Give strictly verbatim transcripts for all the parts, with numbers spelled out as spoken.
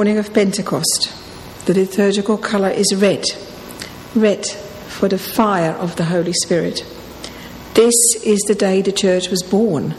morning of Pentecost, the liturgical colour is red, red for the fire of the Holy Spirit. This is the day the church was born.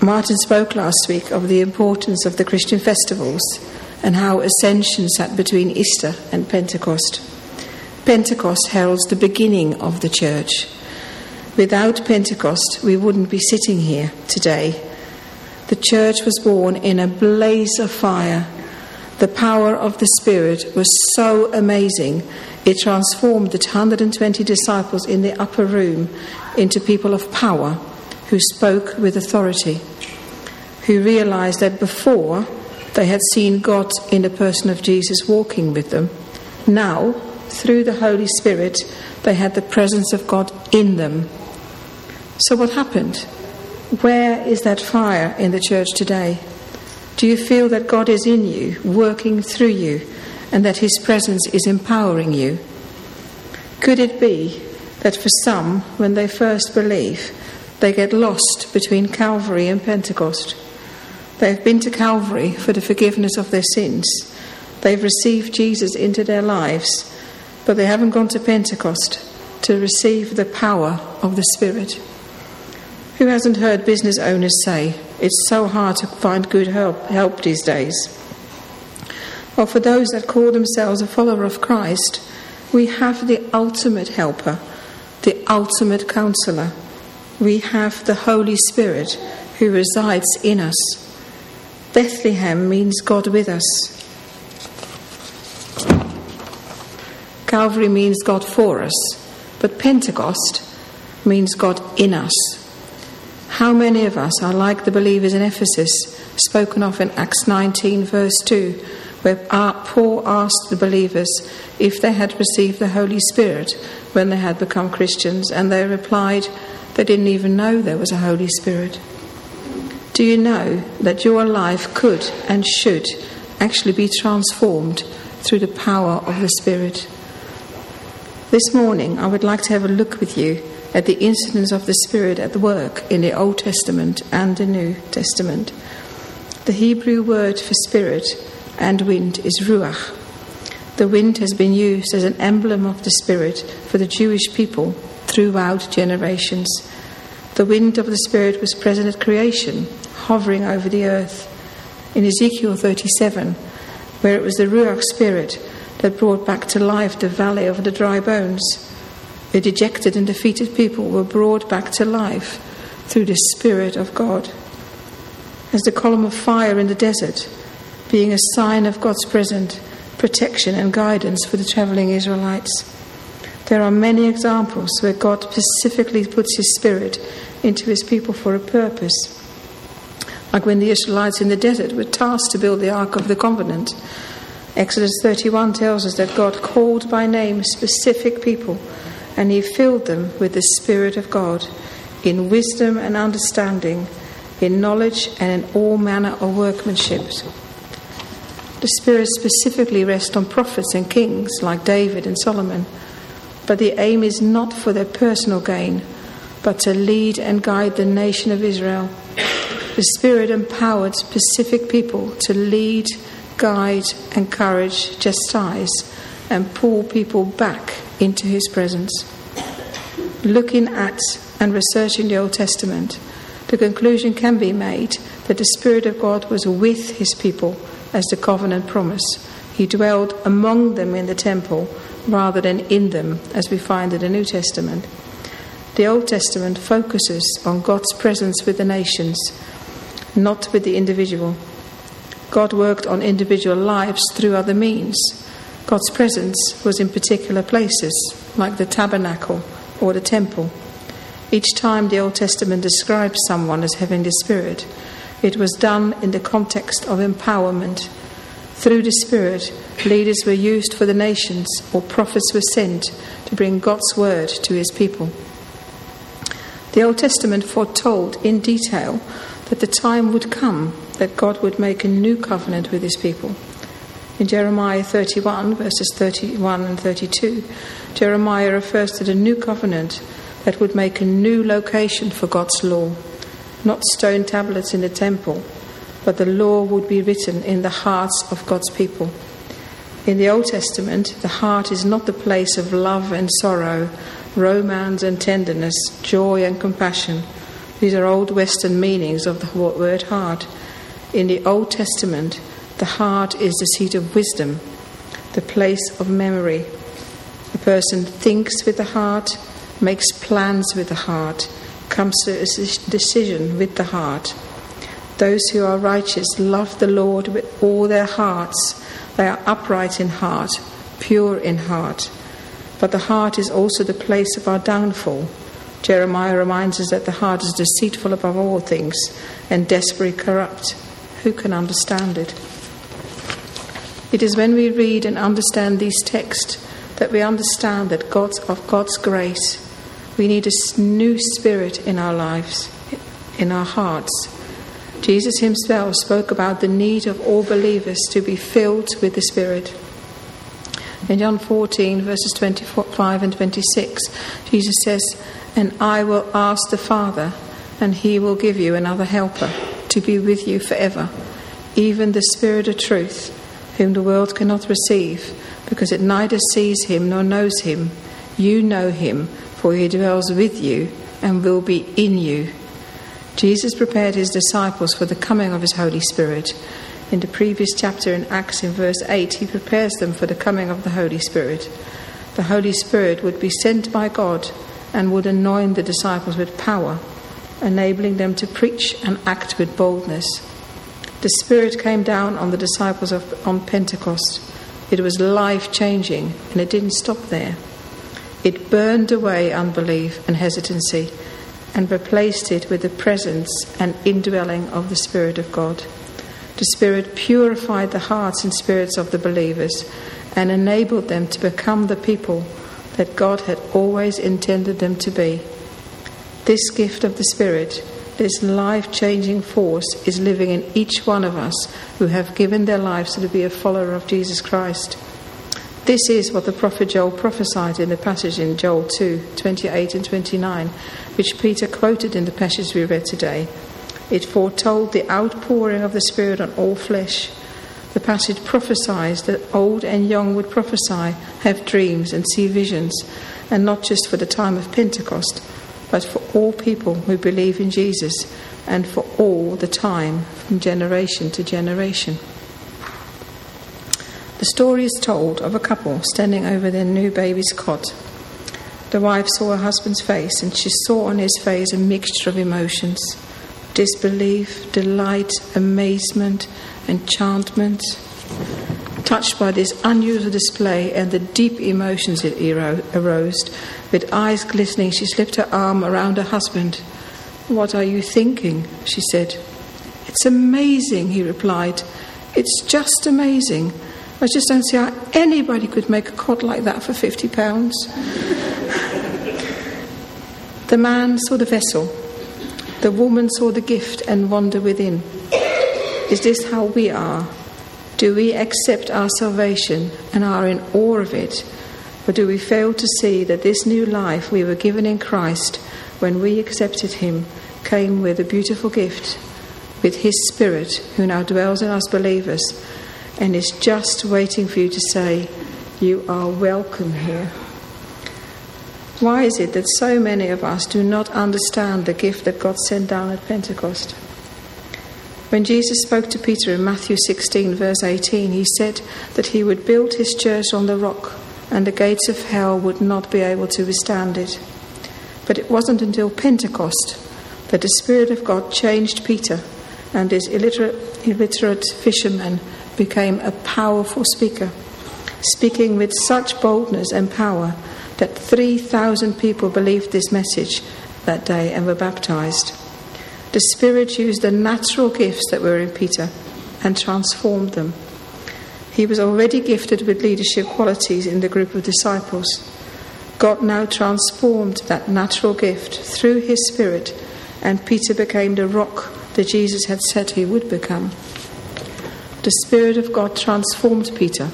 Martin spoke last week of the importance of the Christian festivals and how Ascension sat between Easter and Pentecost. Pentecost heralds the beginning of the church. Without Pentecost, we wouldn't be sitting here today. The church was born in a blaze of fire. The power of the Spirit was so amazing, it transformed the one hundred twenty disciples in the upper room into people of power who spoke with authority, who realized that before they had seen God in the person of Jesus walking with them. Now, through the Holy Spirit, they had the presence of God in them. So what happened? Where is that fire in the church today? Do you feel that God is in you, working through you, and that his presence is empowering you? Could it be that for some, when they first believe, they get lost between Calvary and Pentecost? They've been to Calvary for the forgiveness of their sins. They've received Jesus into their lives, but they haven't gone to Pentecost to receive the power of the Spirit. Who hasn't heard business owners say, it's so hard to find good help, help these days? Well, for those that call themselves a follower of Christ, we have the ultimate helper, the ultimate counselor. We have the Holy Spirit who resides in us. Bethlehem means God with us. Calvary means God for us, but Pentecost means God in us. How many of us are like the believers in Ephesus, spoken of in Acts nineteen, verse two, where Paul asked the believers if they had received the Holy Spirit when they had become Christians, and they replied they didn't even know there was a Holy Spirit. Do you know that your life could and should actually be transformed through the power of the Spirit? This morning, I would like to have a look with you at the incidence of the Spirit at work in the Old Testament and the New Testament. The Hebrew word for spirit and wind is ruach. The wind has been used as an emblem of the Spirit for the Jewish people throughout generations. The wind of the Spirit was present at creation, hovering over the earth. In Ezekiel thirty-seven, where it was the ruach spirit that brought back to life the valley of the dry bones, the dejected and defeated people were brought back to life through the Spirit of God. As the column of fire in the desert, being a sign of God's present protection and guidance for the travelling Israelites. There are many examples where God specifically puts his Spirit into his people for a purpose. Like when the Israelites in the desert were tasked to build the Ark of the Covenant. Exodus thirty-one tells us that God called by name specific people, and he filled them with the Spirit of God, in wisdom and understanding, in knowledge and in all manner of workmanship. The Spirit specifically rests on prophets and kings like David and Solomon, but the aim is not for their personal gain, but to lead and guide the nation of Israel. The Spirit empowered specific people to lead, guide, encourage, chastise, and pull people back into his presence. Looking at and researching the Old Testament, the conclusion can be made that the Spirit of God was with his people as the covenant promise. He dwelled among them in the temple rather than in them, as we find in the New Testament. The Old Testament focuses on God's presence with the nations, not with the individual. God worked on individual lives through other means. God's presence was in particular places, like the tabernacle or the temple. Each time the Old Testament describes someone as having the Spirit, it was done in the context of empowerment. Through the Spirit, leaders were used for the nations, or prophets were sent to bring God's word to his people. The Old Testament foretold in detail that the time would come that God would make a new covenant with his people. In Jeremiah thirty-one, verses thirty-one and thirty-two, Jeremiah refers to the new covenant that would make a new location for God's law, not stone tablets in the temple, but the law would be written in the hearts of God's people. In the Old Testament, the heart is not the place of love and sorrow, romance and tenderness, joy and compassion. These are old Western meanings of the word heart. In the Old Testament, the heart is the seat of wisdom, the place of memory. A person thinks with the heart, makes plans with the heart, comes to a decision with the heart. Those who are righteous love the Lord with all their hearts. They are upright in heart, pure in heart. But the heart is also the place of our downfall. Jeremiah reminds us that the heart is deceitful above all things and desperately corrupt. Who can understand it? It is when we read and understand these texts that we understand that God's of God's grace. We need a new spirit in our lives, in our hearts. Jesus himself spoke about the need of all believers to be filled with the Spirit. In John fourteen, verses twenty-five and twenty-six, Jesus says, "And I will ask the Father, and he will give you another helper to be with you forever, even the Spirit of truth, whom the world cannot receive, because it neither sees him nor knows him. You know him, for he dwells with you and will be in you." Jesus prepared his disciples for the coming of his Holy Spirit. In the previous chapter in Acts, in verse eight, he prepares them for the coming of the Holy Spirit. The Holy Spirit would be sent by God and would anoint the disciples with power, enabling them to preach and act with boldness. The Spirit came down on the disciples of, on Pentecost. It was life-changing, and it didn't stop there. It burned away unbelief and hesitancy and replaced it with the presence and indwelling of the Spirit of God. The Spirit purified the hearts and spirits of the believers and enabled them to become the people that God had always intended them to be. This gift of the Spirit, this life-changing force, is living in each one of us who have given their lives to be a follower of Jesus Christ. This is what the prophet Joel prophesied in the passage in Joel two, twenty-eight and twenty-nine, which Peter quoted in the passage we read today. It foretold the outpouring of the Spirit on all flesh. The passage prophesies that old and young would prophesy, have dreams and see visions, and not just for the time of Pentecost, but for all people who believe in Jesus and for all the time, from generation to generation. The story is told of a couple standing over their new baby's cot. The wife saw her husband's face, and she saw on his face a mixture of emotions: disbelief, delight, amazement, enchantment. Touched by this unusual display and the deep emotions it arose, with eyes glistening, she slipped her arm around her husband. "What are you thinking?" she said. "It's amazing," he replied. "It's just amazing. I just don't see how anybody could make a cot like that for fifty pounds. The man saw the vessel. The woman saw the gift and wonder within. Is this how we are? Do we accept our salvation and are in awe of it? Or do we fail to see that this new life we were given in Christ, when we accepted him, came with a beautiful gift, with his Spirit, who now dwells in us believers, and is just waiting for you to say, 'You are welcome here'?" Why is it that so many of us do not understand the gift that God sent down at Pentecost? When Jesus spoke to Peter in Matthew sixteen, verse eighteen, he said that he would build his church on the rock, and the gates of hell would not be able to withstand it. But it wasn't until Pentecost that the Spirit of God changed Peter, and this illiterate, illiterate fisherman became a powerful speaker, speaking with such boldness and power that three thousand people believed this message that day and were baptized. The Spirit used the natural gifts that were in Peter and transformed them. He was already gifted with leadership qualities in the group of disciples. God now transformed that natural gift through his Spirit, and Peter became the rock that Jesus had said he would become. The Spirit of God transformed Peter.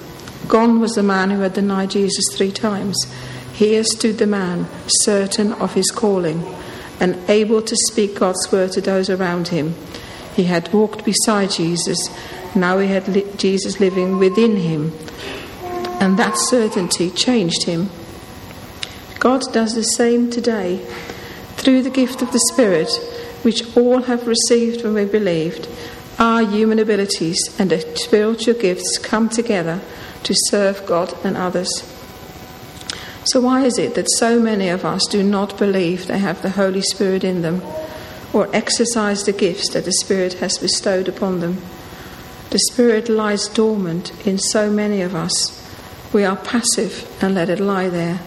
Gone was the man who had denied Jesus three times. Here stood the man, certain of his calling, and able to speak God's word to those around him. He had walked beside Jesus. Now he had li- Jesus living within him. And that certainty changed him. God does the same today. Through the gift of the Spirit, which all have received when we believed, our human abilities and spiritual gifts come together to serve God and others. So why is it that so many of us do not believe they have the Holy Spirit in them, or exercise the gifts that the Spirit has bestowed upon them? The Spirit lies dormant in so many of us. We are passive and let it lie there.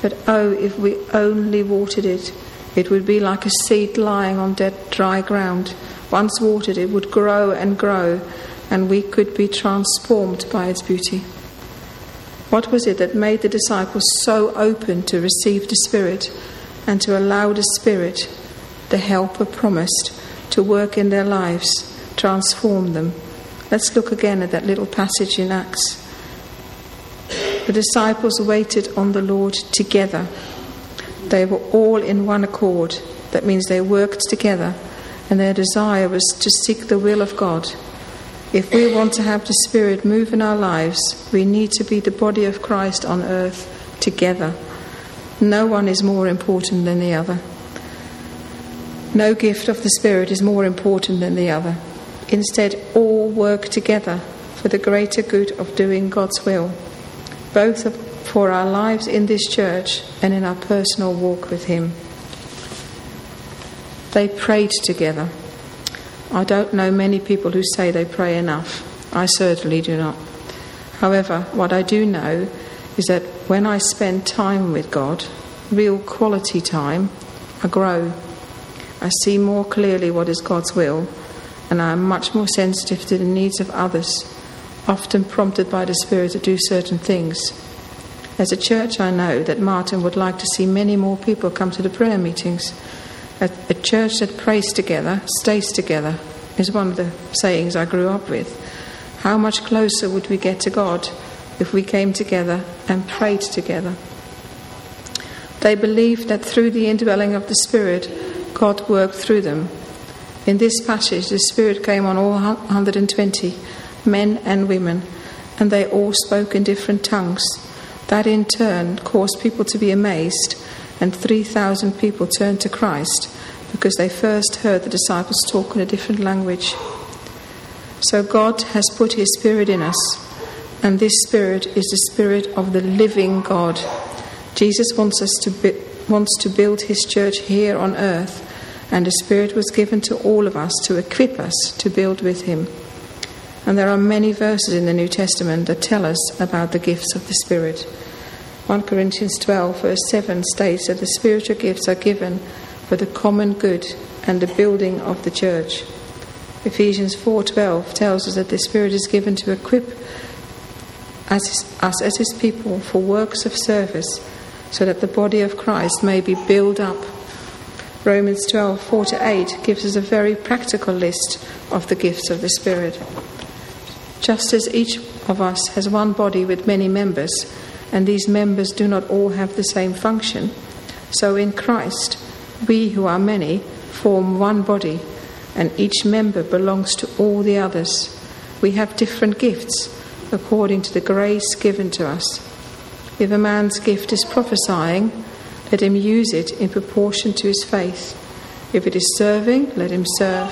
But oh, if we only watered it, it would be like a seed lying on dead, dry ground. Once watered, it would grow and grow, and we could be transformed by its beauty. What was it that made the disciples so open to receive the Spirit and to allow the Spirit, the helper promised, to work in their lives, transform them? Let's look again at that little passage in Acts. The disciples waited on the Lord together. They were all in one accord. That means they worked together, and their desire was to seek the will of God. If we want to have the Spirit move in our lives, we need to be the body of Christ on earth together. No one is more important than the other. No gift of the Spirit is more important than the other. Instead, all work together for the greater good of doing God's will, both for our lives in this church and in our personal walk with Him. They prayed together. I don't know many people who say they pray enough. I certainly do not. However, what I do know is that when I spend time with God, real quality time, I grow. I see more clearly what is God's will, and I am much more sensitive to the needs of others, often prompted by the Spirit to do certain things. As a church, I know that Martin would like to see many more people come to the prayer meetings. A, a church that prays together, stays together, is one of the sayings I grew up with. How much closer would we get to God if we came together and prayed together? They believed that through the indwelling of the Spirit, God worked through them. In this passage, the Spirit came on all one hundred twenty, men and women, and they all spoke in different tongues. That in turn caused people to be amazed, and three thousand people turned to Christ because they first heard the disciples talk in a different language. So God has put His Spirit in us, and this Spirit is the Spirit of the living God. Jesus wants us to be, wants to build His church here on earth, and the Spirit was given to all of us to equip us to build with Him. And there are many verses in the New Testament that tell us about the gifts of the Spirit. First Corinthians twelve verse seven states that the spiritual gifts are given for the common good and the building of the church. Ephesians four twelve tells us that the Spirit is given to equip us, us as His people for works of service, so that the body of Christ may be built up. Romans twelve four to eight gives us a very practical list of the gifts of the Spirit. Just as each of us has one body with many members, and these members do not all have the same function, so in Christ, we who are many form one body, and each member belongs to all the others. We have different gifts according to the grace given to us. If a man's gift is prophesying, let him use it in proportion to his faith. If it is serving, let him serve.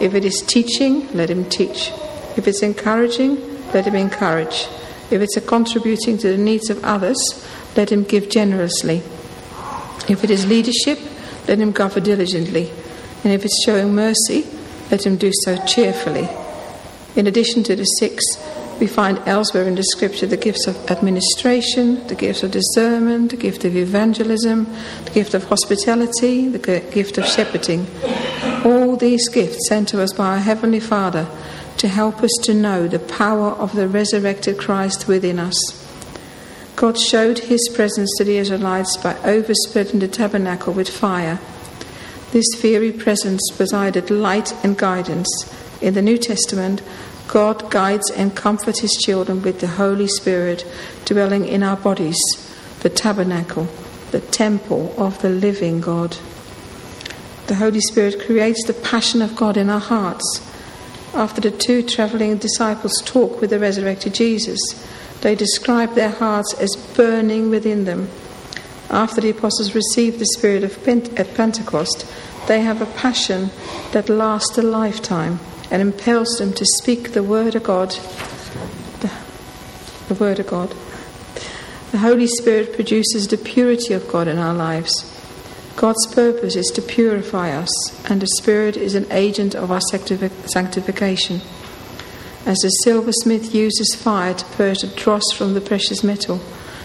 If it is teaching, let him teach. If it's encouraging, let him encourage. If it's a contributing to the needs of others, let him give generously. If it is leadership, let him govern diligently. And if it's showing mercy, let him do so cheerfully. In addition to the six, we find elsewhere in the Scripture the gifts of administration, the gifts of discernment, the gift of evangelism, the gift of hospitality, the gift of shepherding. All these gifts sent to us by our Heavenly Father to help us to know the power of the resurrected Christ within us. God showed His presence to the Israelites by overspreading the tabernacle with fire. This fiery presence provided light and guidance. In the New Testament, God guides and comforts His children with the Holy Spirit dwelling in our bodies, the tabernacle, the temple of the living God. The Holy Spirit creates the passion of God in our hearts. After the two travelling disciples talk with the resurrected Jesus, they describe their hearts as burning within them. After the apostles receive the Spirit of Pente- at Pentecost, they have a passion that lasts a lifetime and impels them to speak the Word of God. The, the Word of God. The Holy Spirit produces the purity of God in our lives. God's purpose is to purify us, and the Spirit is an agent of our sanctification. As a silversmith uses fire to purge the dross from the precious metal,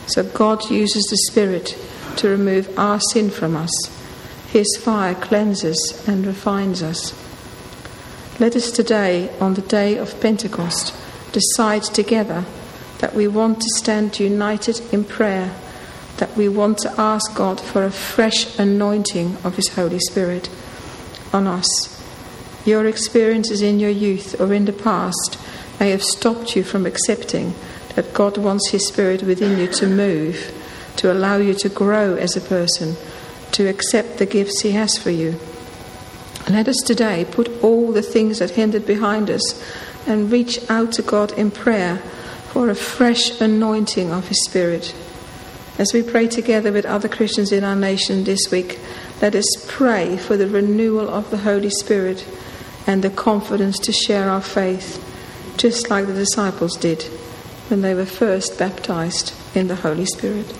so God uses the Spirit to remove our sin from us. His fire cleanses and refines us. Let us today, on the day of Pentecost, decide together that we want to stand united in prayer, that we want to ask God for a fresh anointing of His Holy Spirit on us. Your experiences in your youth or in the past may have stopped you from accepting that God wants His Spirit within you to move, to allow you to grow as a person, to accept the gifts He has for you. Let us today put all the things that hindered behind us and reach out to God in prayer for a fresh anointing of His Spirit. As we pray together with other Christians in our nation this week, let us pray for the renewal of the Holy Spirit and the confidence to share our faith, just like the disciples did when they were first baptized in the Holy Spirit.